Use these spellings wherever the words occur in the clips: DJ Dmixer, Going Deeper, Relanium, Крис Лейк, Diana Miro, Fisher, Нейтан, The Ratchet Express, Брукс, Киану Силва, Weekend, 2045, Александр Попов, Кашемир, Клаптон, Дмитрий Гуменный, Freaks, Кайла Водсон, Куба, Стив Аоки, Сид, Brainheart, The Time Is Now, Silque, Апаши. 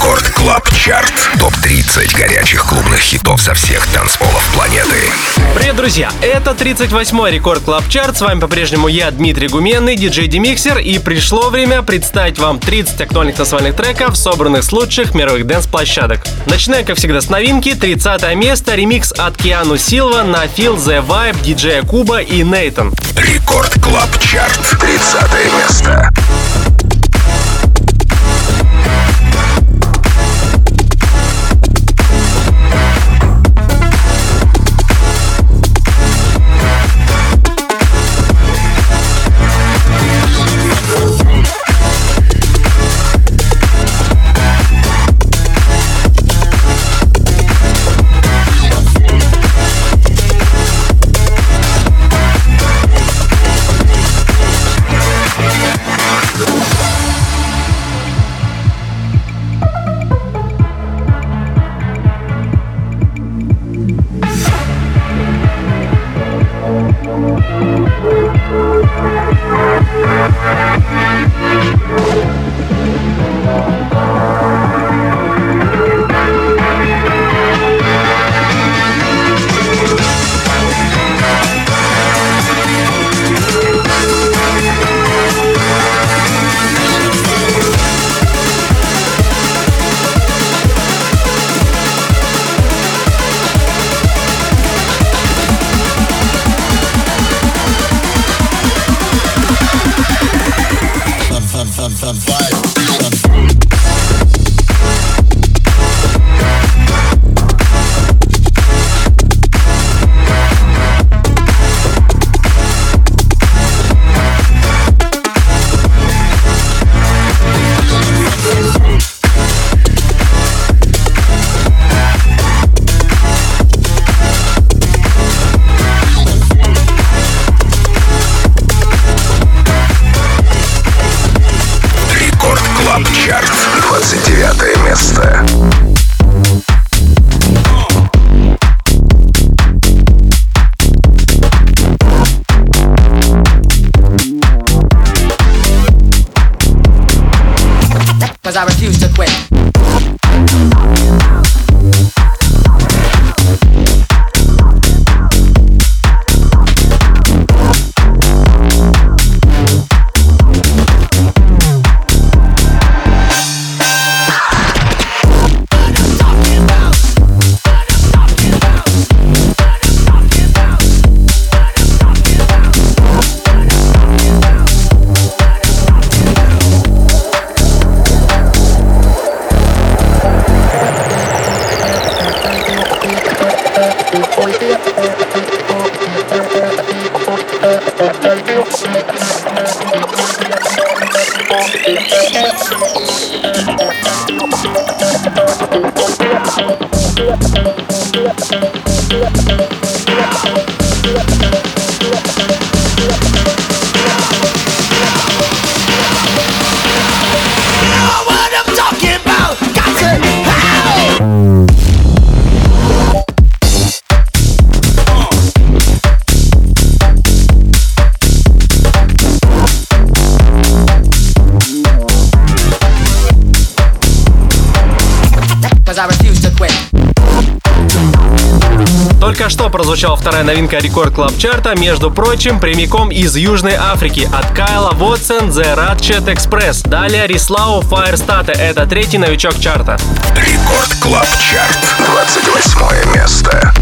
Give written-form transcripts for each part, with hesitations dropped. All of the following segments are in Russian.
Рекорд Клаб Чарт. Топ-30 горячих клубных хитов со всех танцполов планеты. Привет, друзья! Это 38-й Рекорд Клаб Чарт. С вами по-прежнему я, Дмитрий Гуменный, диджей Демиксер. И пришло время представить вам 30 актуальных танцевальных треков, собранных с лучших мировых дэнс-площадок. Начинаем, как всегда, с новинки. 30 место. Ремикс от Киану Силва на Feel The Vibe диджея Куба и Нейтан. Рекорд Клаб Чарт. 30 место. I refuse to quit. Только что прозвучала вторая новинка Рекорд Клаб Чарта, между прочим, прямиком из Южной Африки от Кайла Водсон The Ratchet Express. Далее Рислау Fire Starter. Это третий новичок чарта. Рекорд Клаб Чарт. 28 место.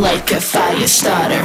like a fire starter.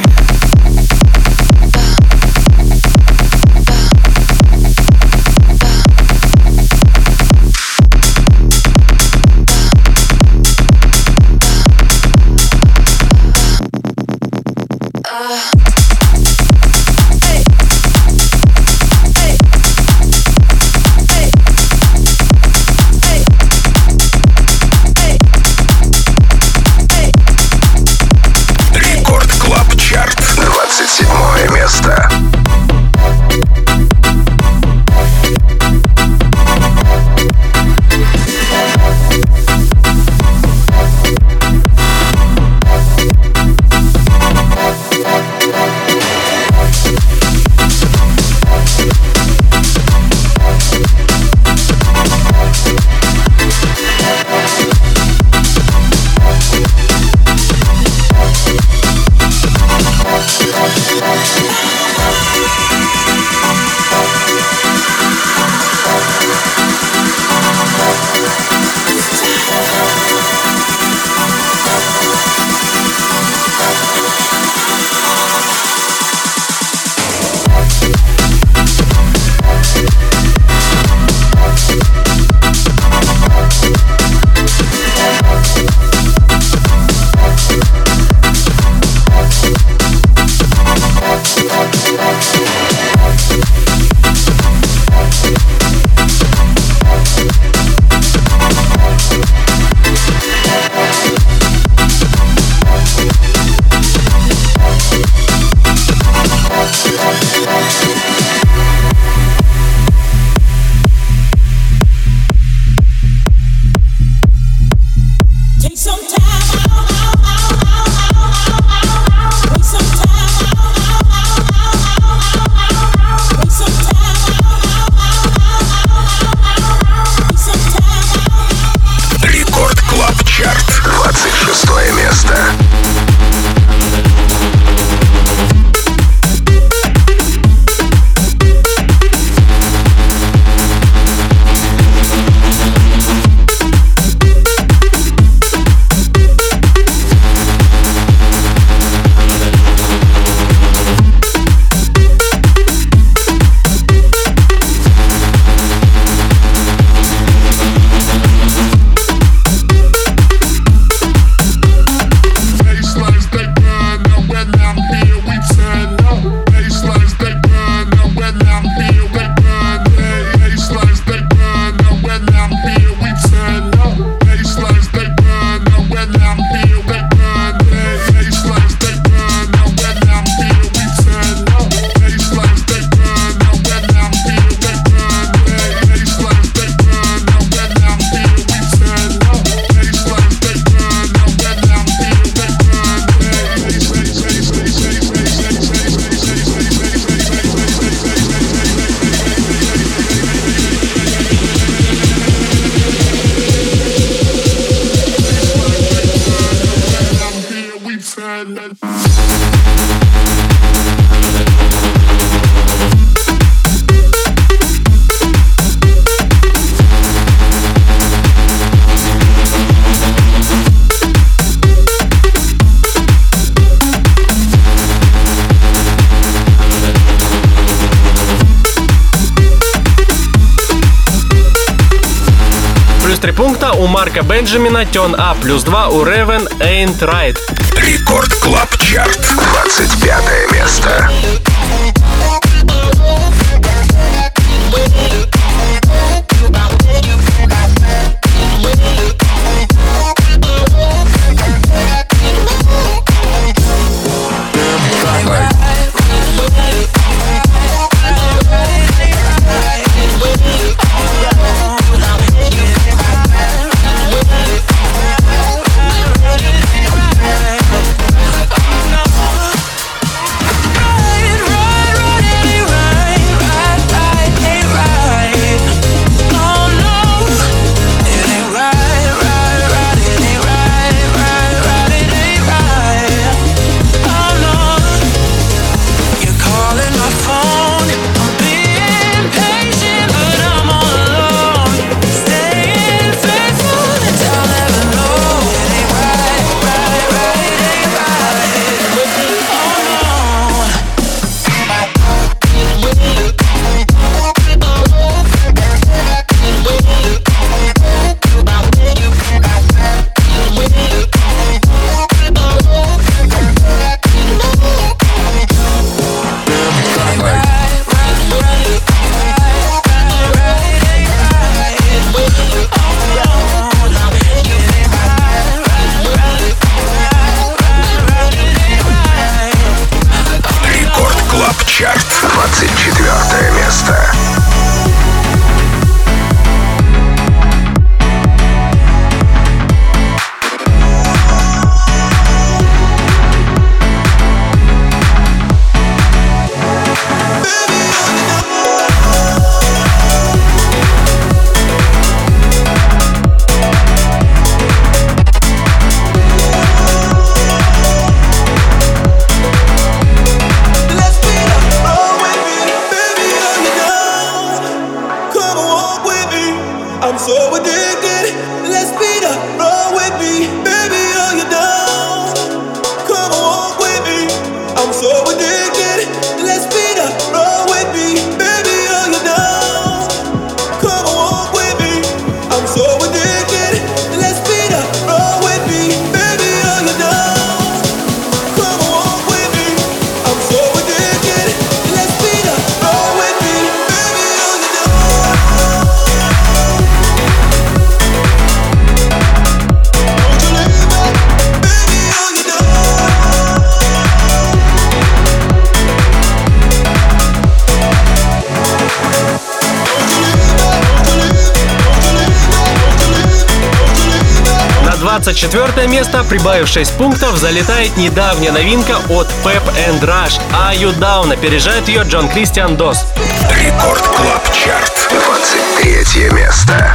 У Марка Бенджамина Turn Up, плюс 2 у Рэвен Ain't Right. Рекорд Клаб Чарт, 25 место. 24 место, прибавив 6 пунктов, залетает недавняя новинка от Pep & Rush Are You Down. Опережает ее Джон Кристиан Дос. Рекорд Клаб Чарт, 23 место.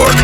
Рекорд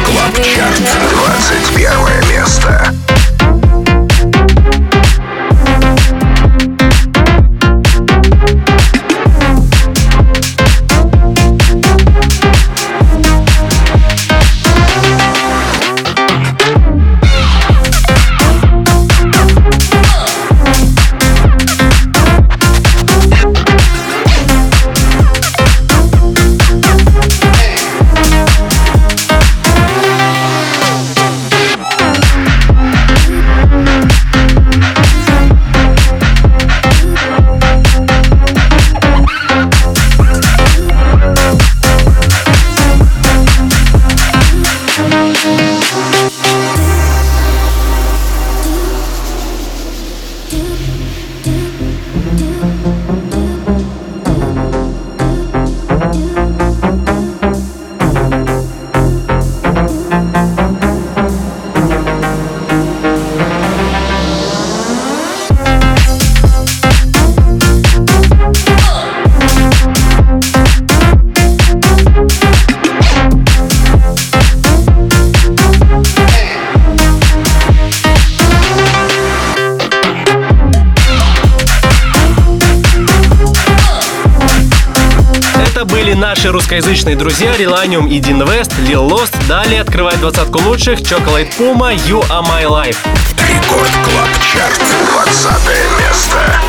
были наши русскоязычные друзья Relanium и Deen West, Leel Lost. Далее открывает двадцатку лучших Chocolate Puma, You Are My Life. Рекорд Клаб Чарт, 20-е место.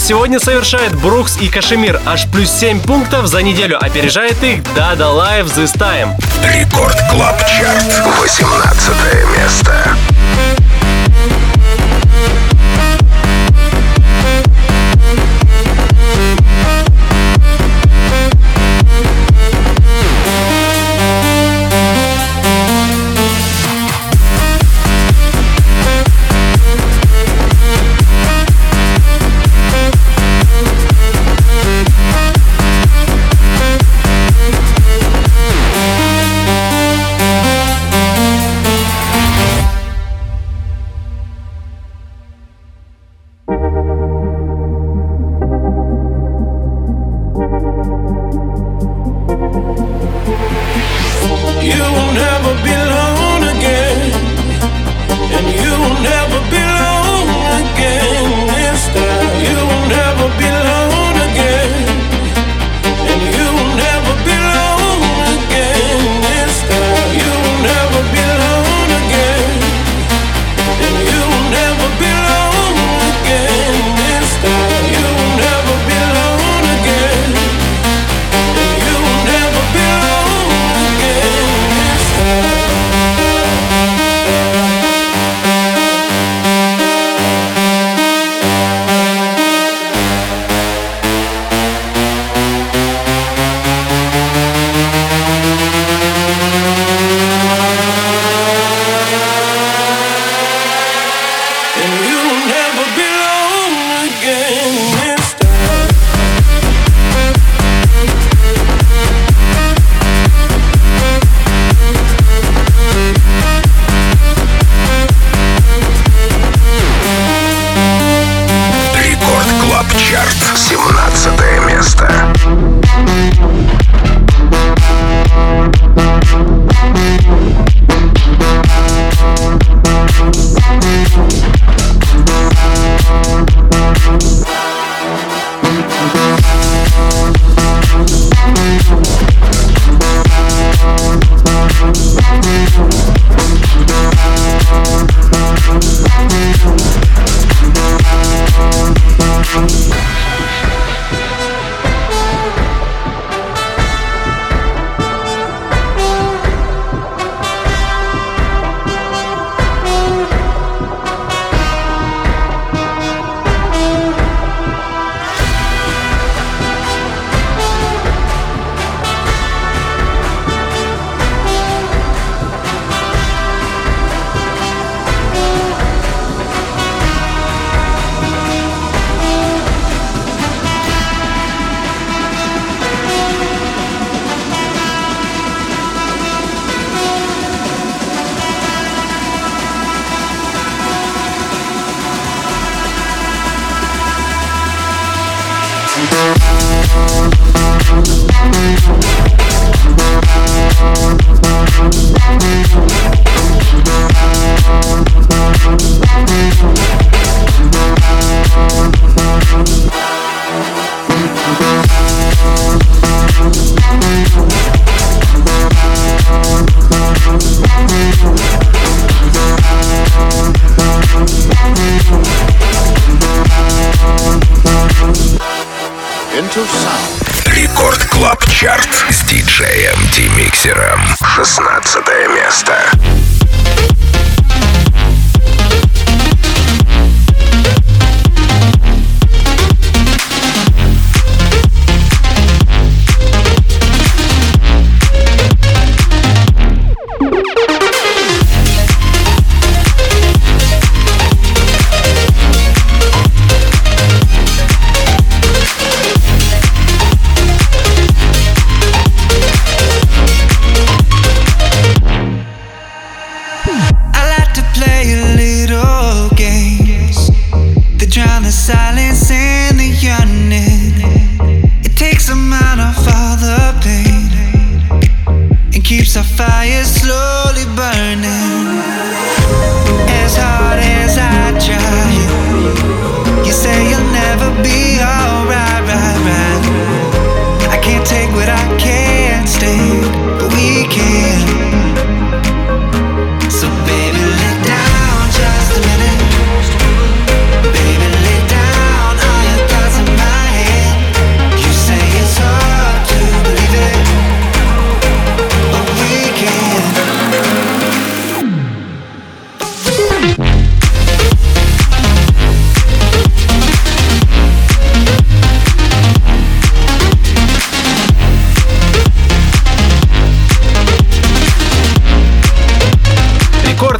Сегодня совершает Брукс и Кашемир, аж плюс 7 пунктов за неделю, опережает их Dada Life This Time. Рекорд Клаб Чарт, 18-е место.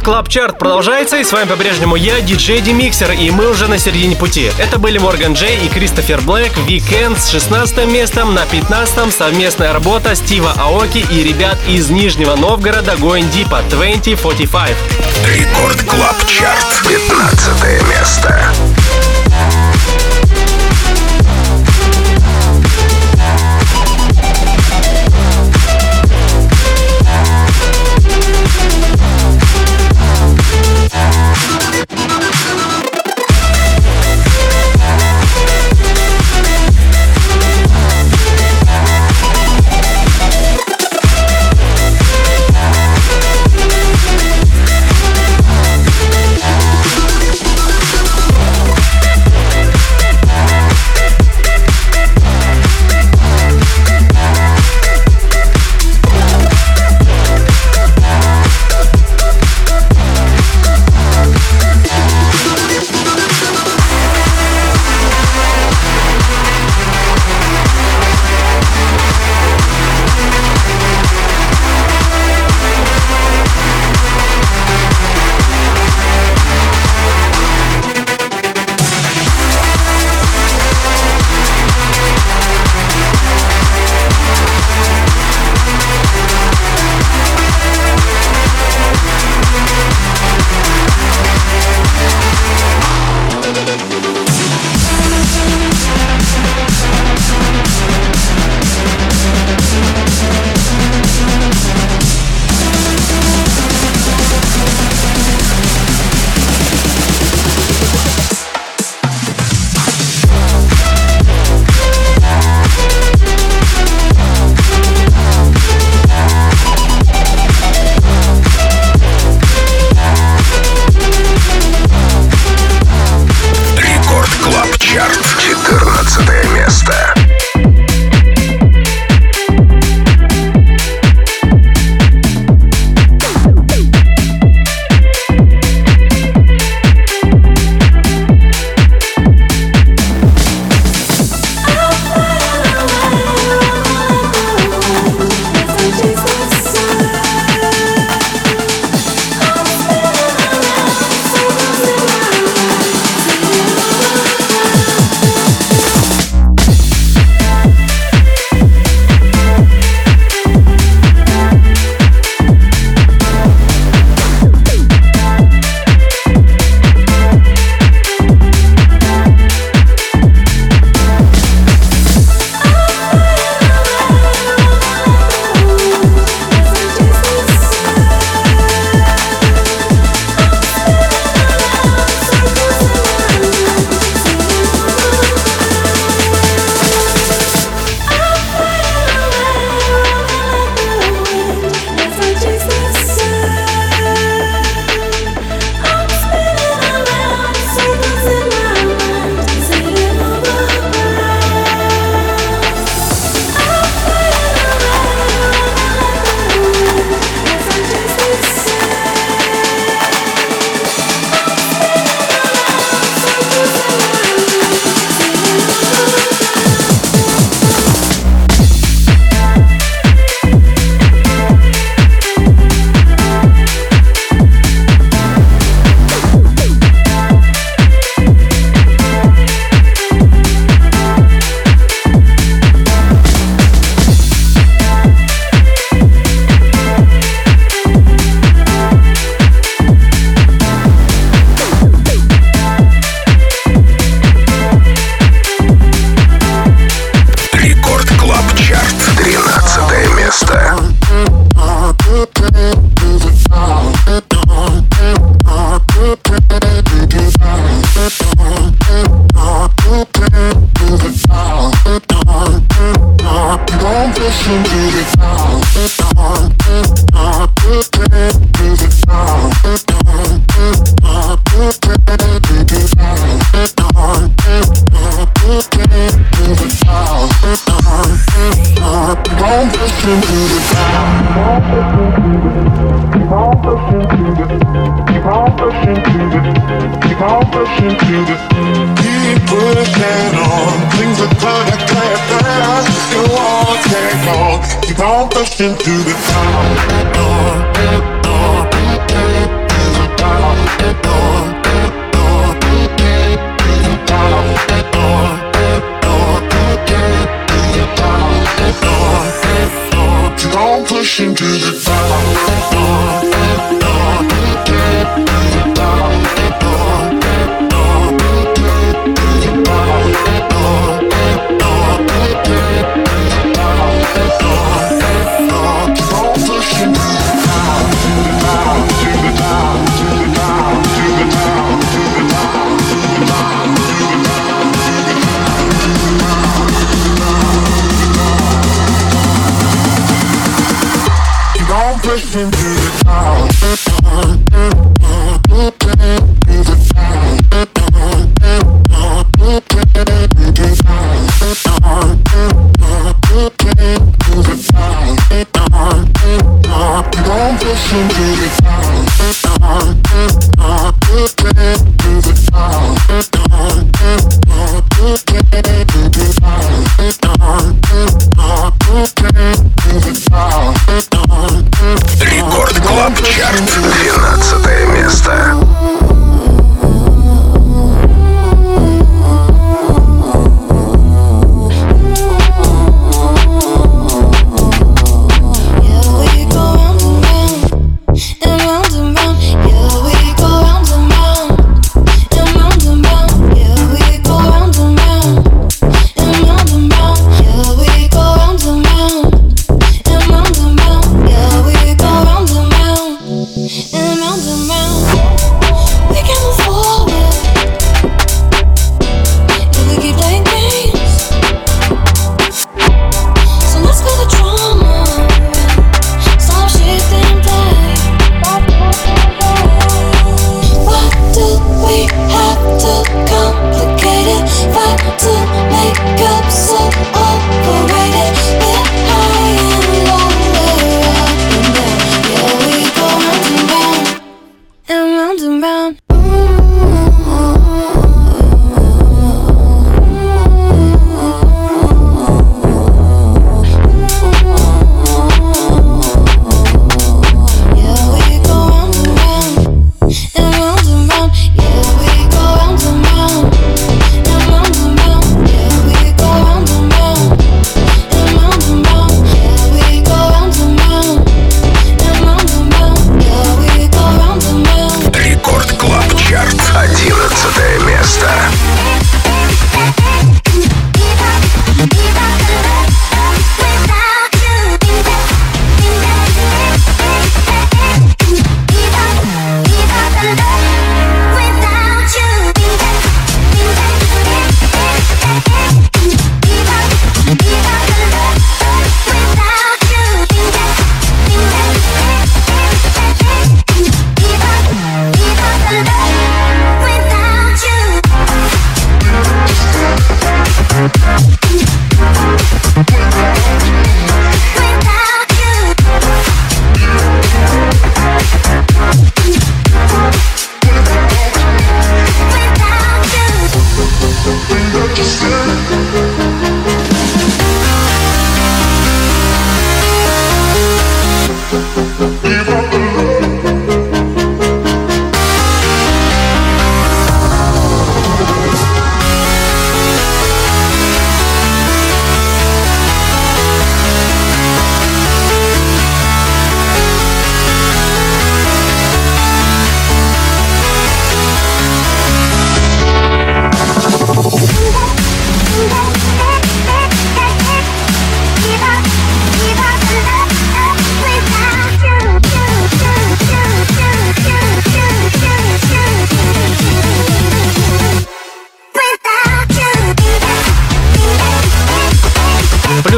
Клабчарт продолжается, и с вами по-прежнему я, DJ Dmixer, и мы уже на середине пути. Это были Морган Джей и Кристофер Блэк, Weekend с 16 местом, на 15-м совместная работа Стива Аоки и ребят из Нижнего Новгорода Going Deeper, 2045. Рекорд Клабчарт, 15 место.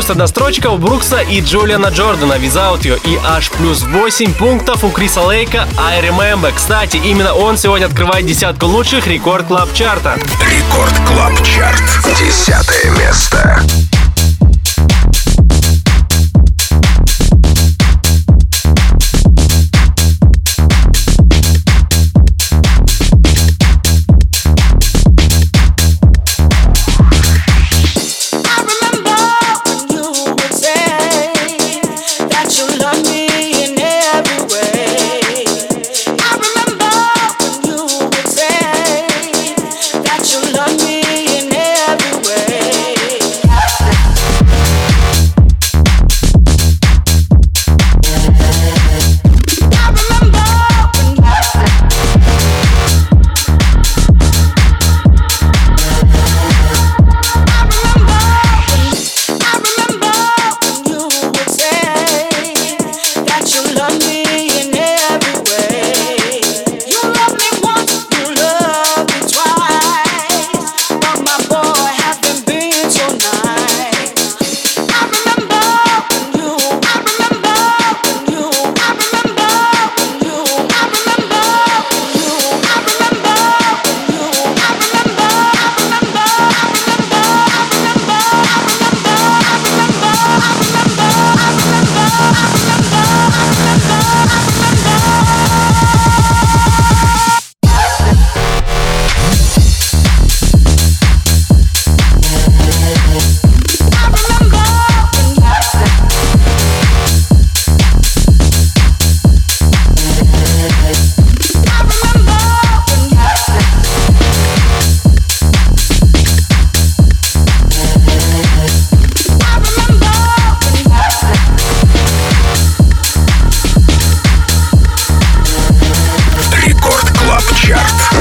Одна строчка у Брукса и Джулиана Джордана Without You и аж плюс 8 пунктов у Криса Лейка I Remember. Кстати, именно он сегодня открывает десятку лучших Рекорд Клаб Чарта. Рекорд Клаб Чарт. 10-е место.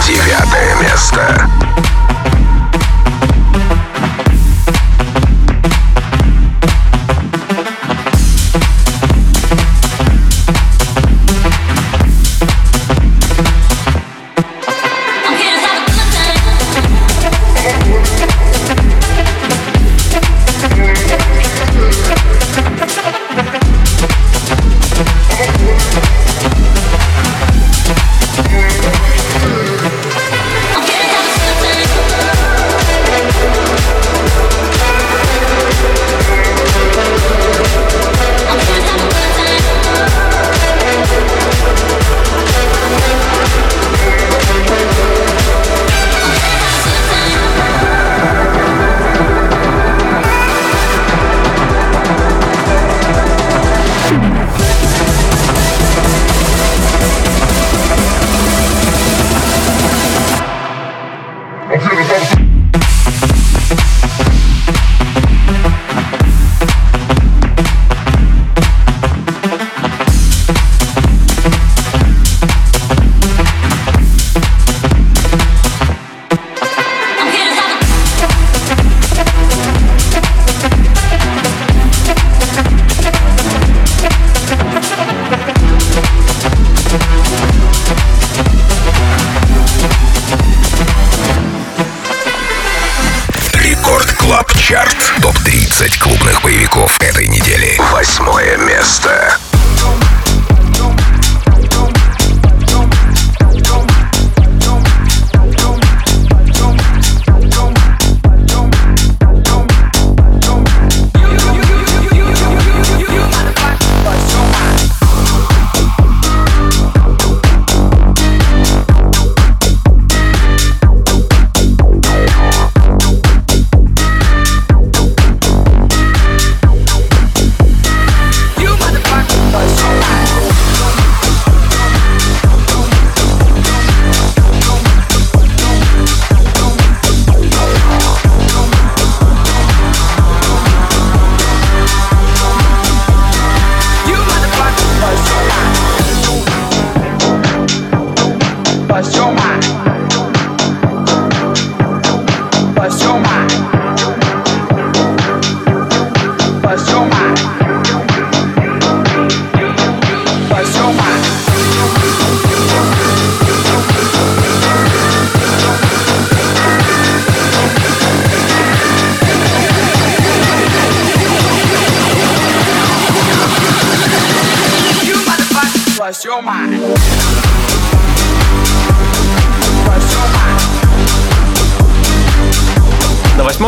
9 место.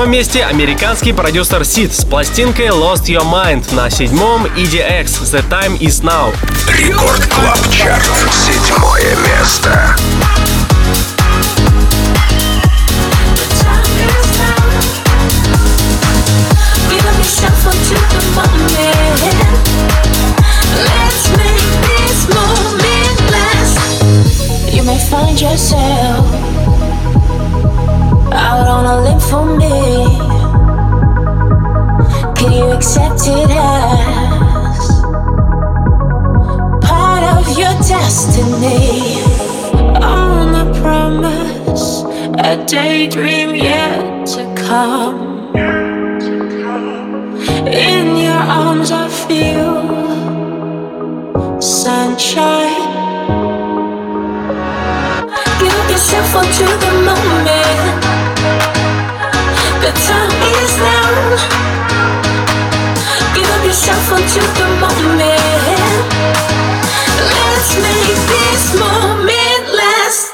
Вместе американский продюсер Сид с пластинкой Lost Your Mind. На седьмом EDX The Time Is Now. Рекорд Клаб Чарт. 7 место. Out on a limb for me. Can you accept it as part of your destiny? On a promise, a daydream yet to come. In your arms I feel sunshine. Give yourself onto the moment. The time is now. Give up yourself onto the moment. Let's make this moment last.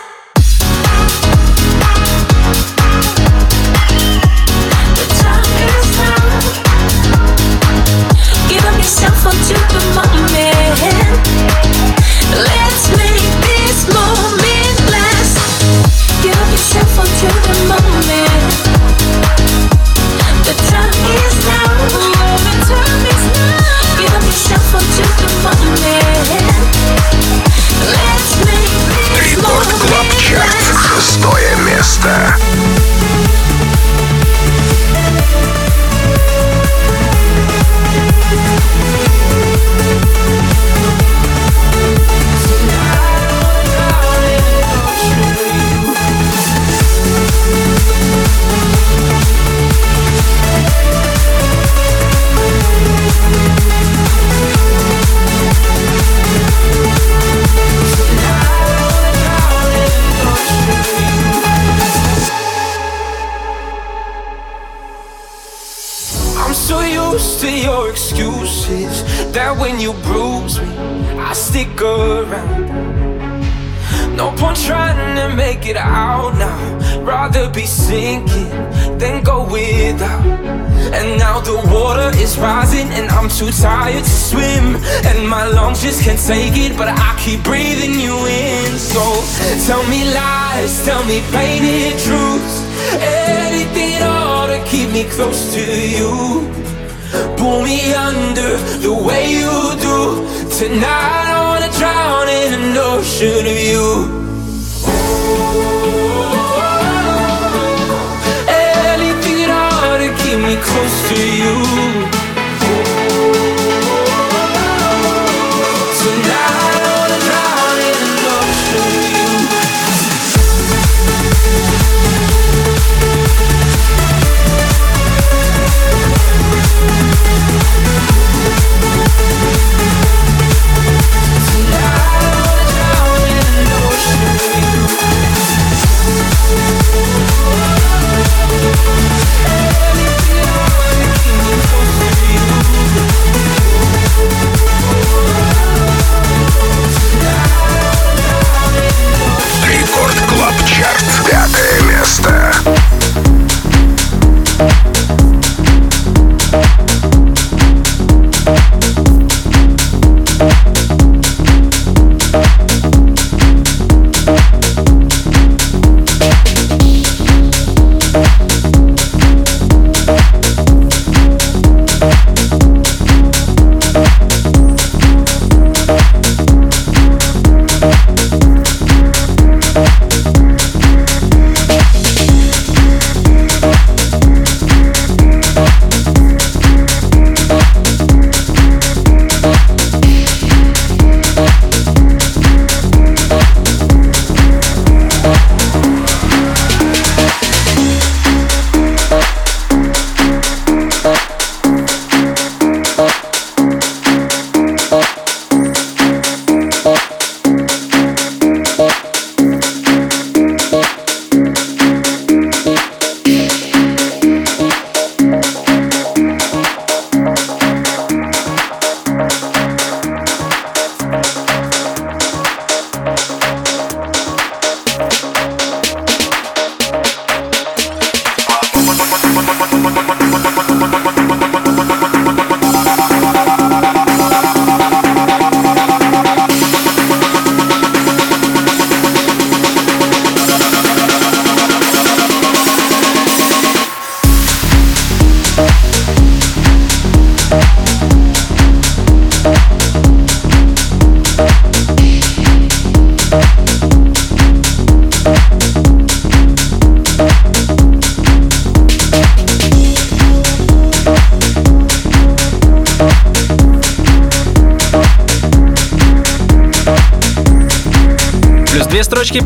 The time is now. Give up yourself onto the moment. Let's make this moment last. Give up yourself onto the moment. The time is now, the time is now. Give up yourself onto the moment. Let's make this Рекорд Клаб Чарт. 6 место. to your excuses that when you bruise me, I stick around. No point trying to make it out now. Rather be sinking than go without. And now the water is rising and I'm too tired to swim. And my lungs just can't take it, but I keep breathing you in. So tell me lies, tell me painted truths. Anything at all to keep me close to you. Pull me under the way you do. Tonight I wanna drown in an ocean of you. Ooh, anything at all to keep me close to you. Ooh, tonight I wanna drown in an ocean of you. Рекорд Клаб Чарт. 5-е место.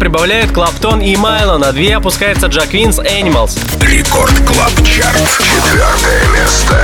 Прибавляют Клаптон и Майло, на 2 опускается Джаквинс Animals. Рекорд Клаб Чарт. 4-е место.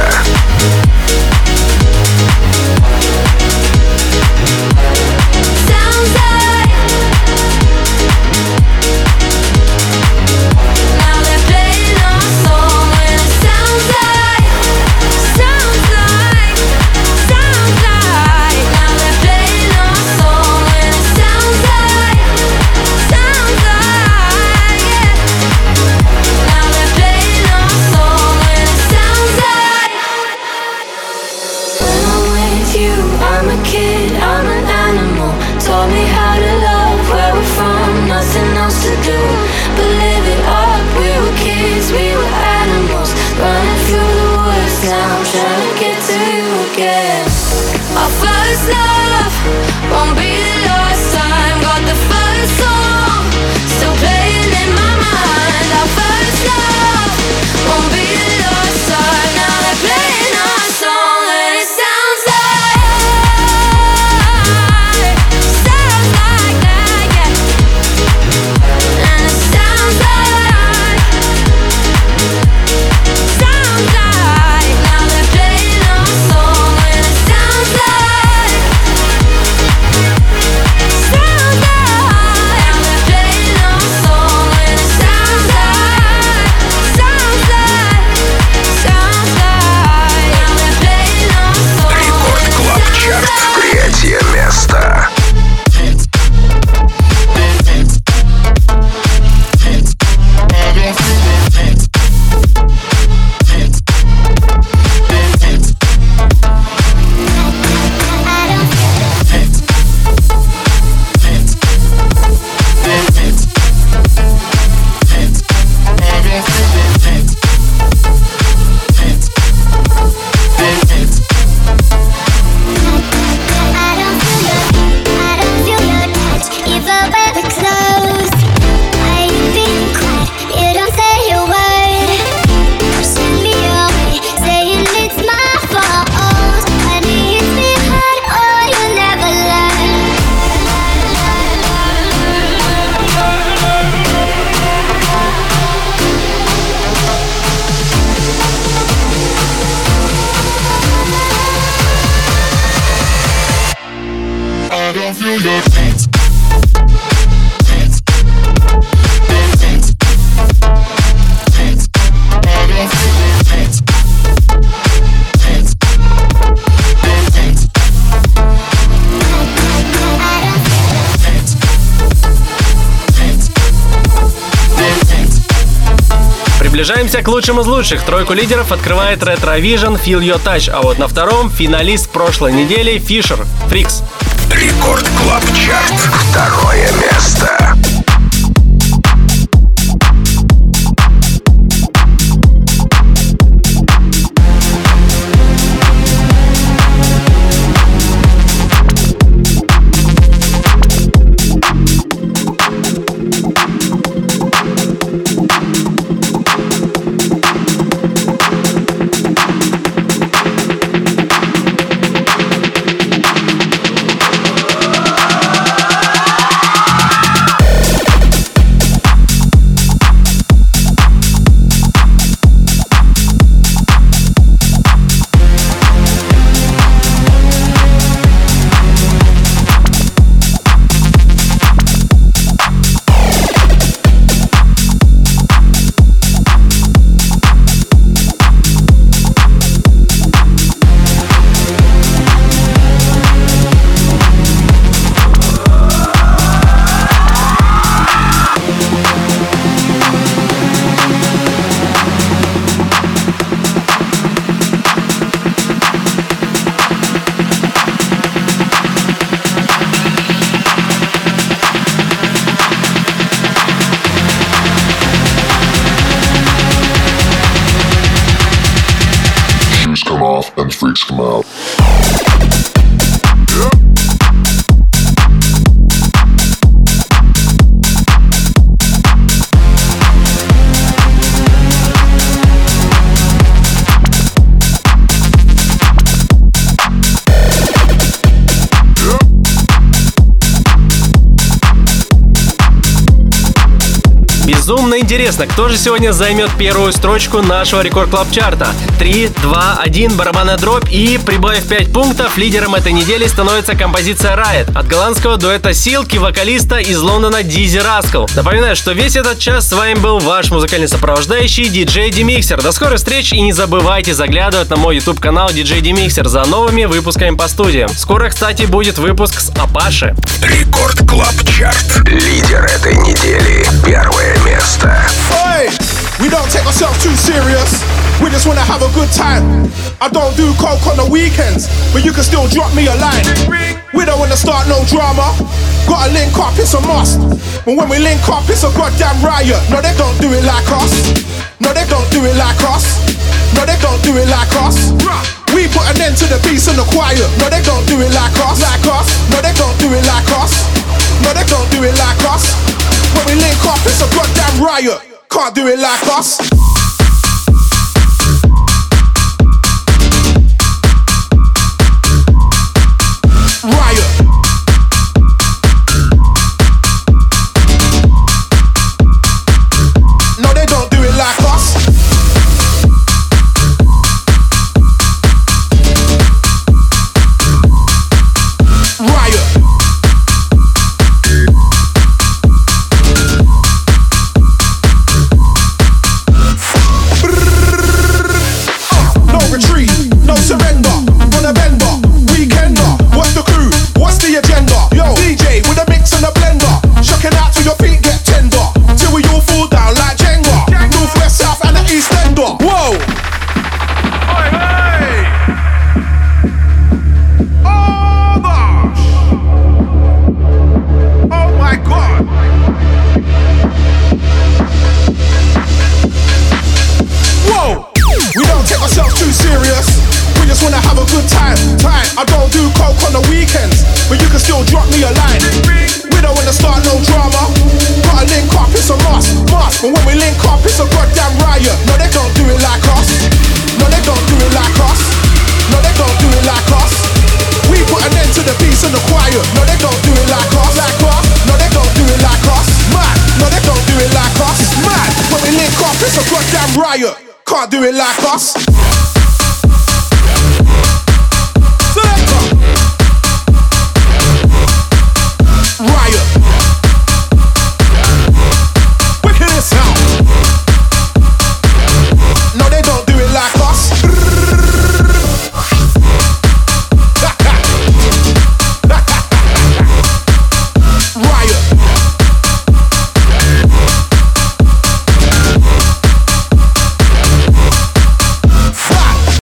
Приближаемся к лучшим из лучших. Тройку лидеров открывает Retrovision Feel Your Touch, а вот на втором финалист прошлой недели Fisher Freaks. Рекорд Клаб Чарт. Второе место. Безумно интересно, кто же сегодня займет первую строчку нашего Рекорд Клаб Чарта. 3, 2, 1, барабанная дробь, и, прибавив 5 пунктов, лидером этой недели становится композиция Riot от голландского дуэта Silky, вокалиста из Лондона Дизи Раскал. Напоминаю, что весь этот час с вами был ваш музыкальный сопровождающий DJ Dmixer. До скорых встреч и не забывайте заглядывать на мой YouTube канал DJ Dmixer за новыми выпусками по студиям. Скоро, кстати, будет выпуск с Апаши. Рекорд Клаб Чарт. Лидер этой недели. Первое место. Oi! We don't take ourselves too serious. We just wanna have a good time. I don't do coke on the weekends, but you can still drop me a line. We don't wanna start no drama. Gotta link up, it's a must. But when we link up, it's a goddamn riot. No, they don't do it like us. No, they don't do it like us. No, they don't do it like us. We put an end to the beast and the choir. No, they don't do it like us. Like us. No, they don't do it like us. No, they don't do it like us. When we link up, it's a goddamn riot. Can't do it like us. Riot. No, they don't do it like us. Can't do it like us.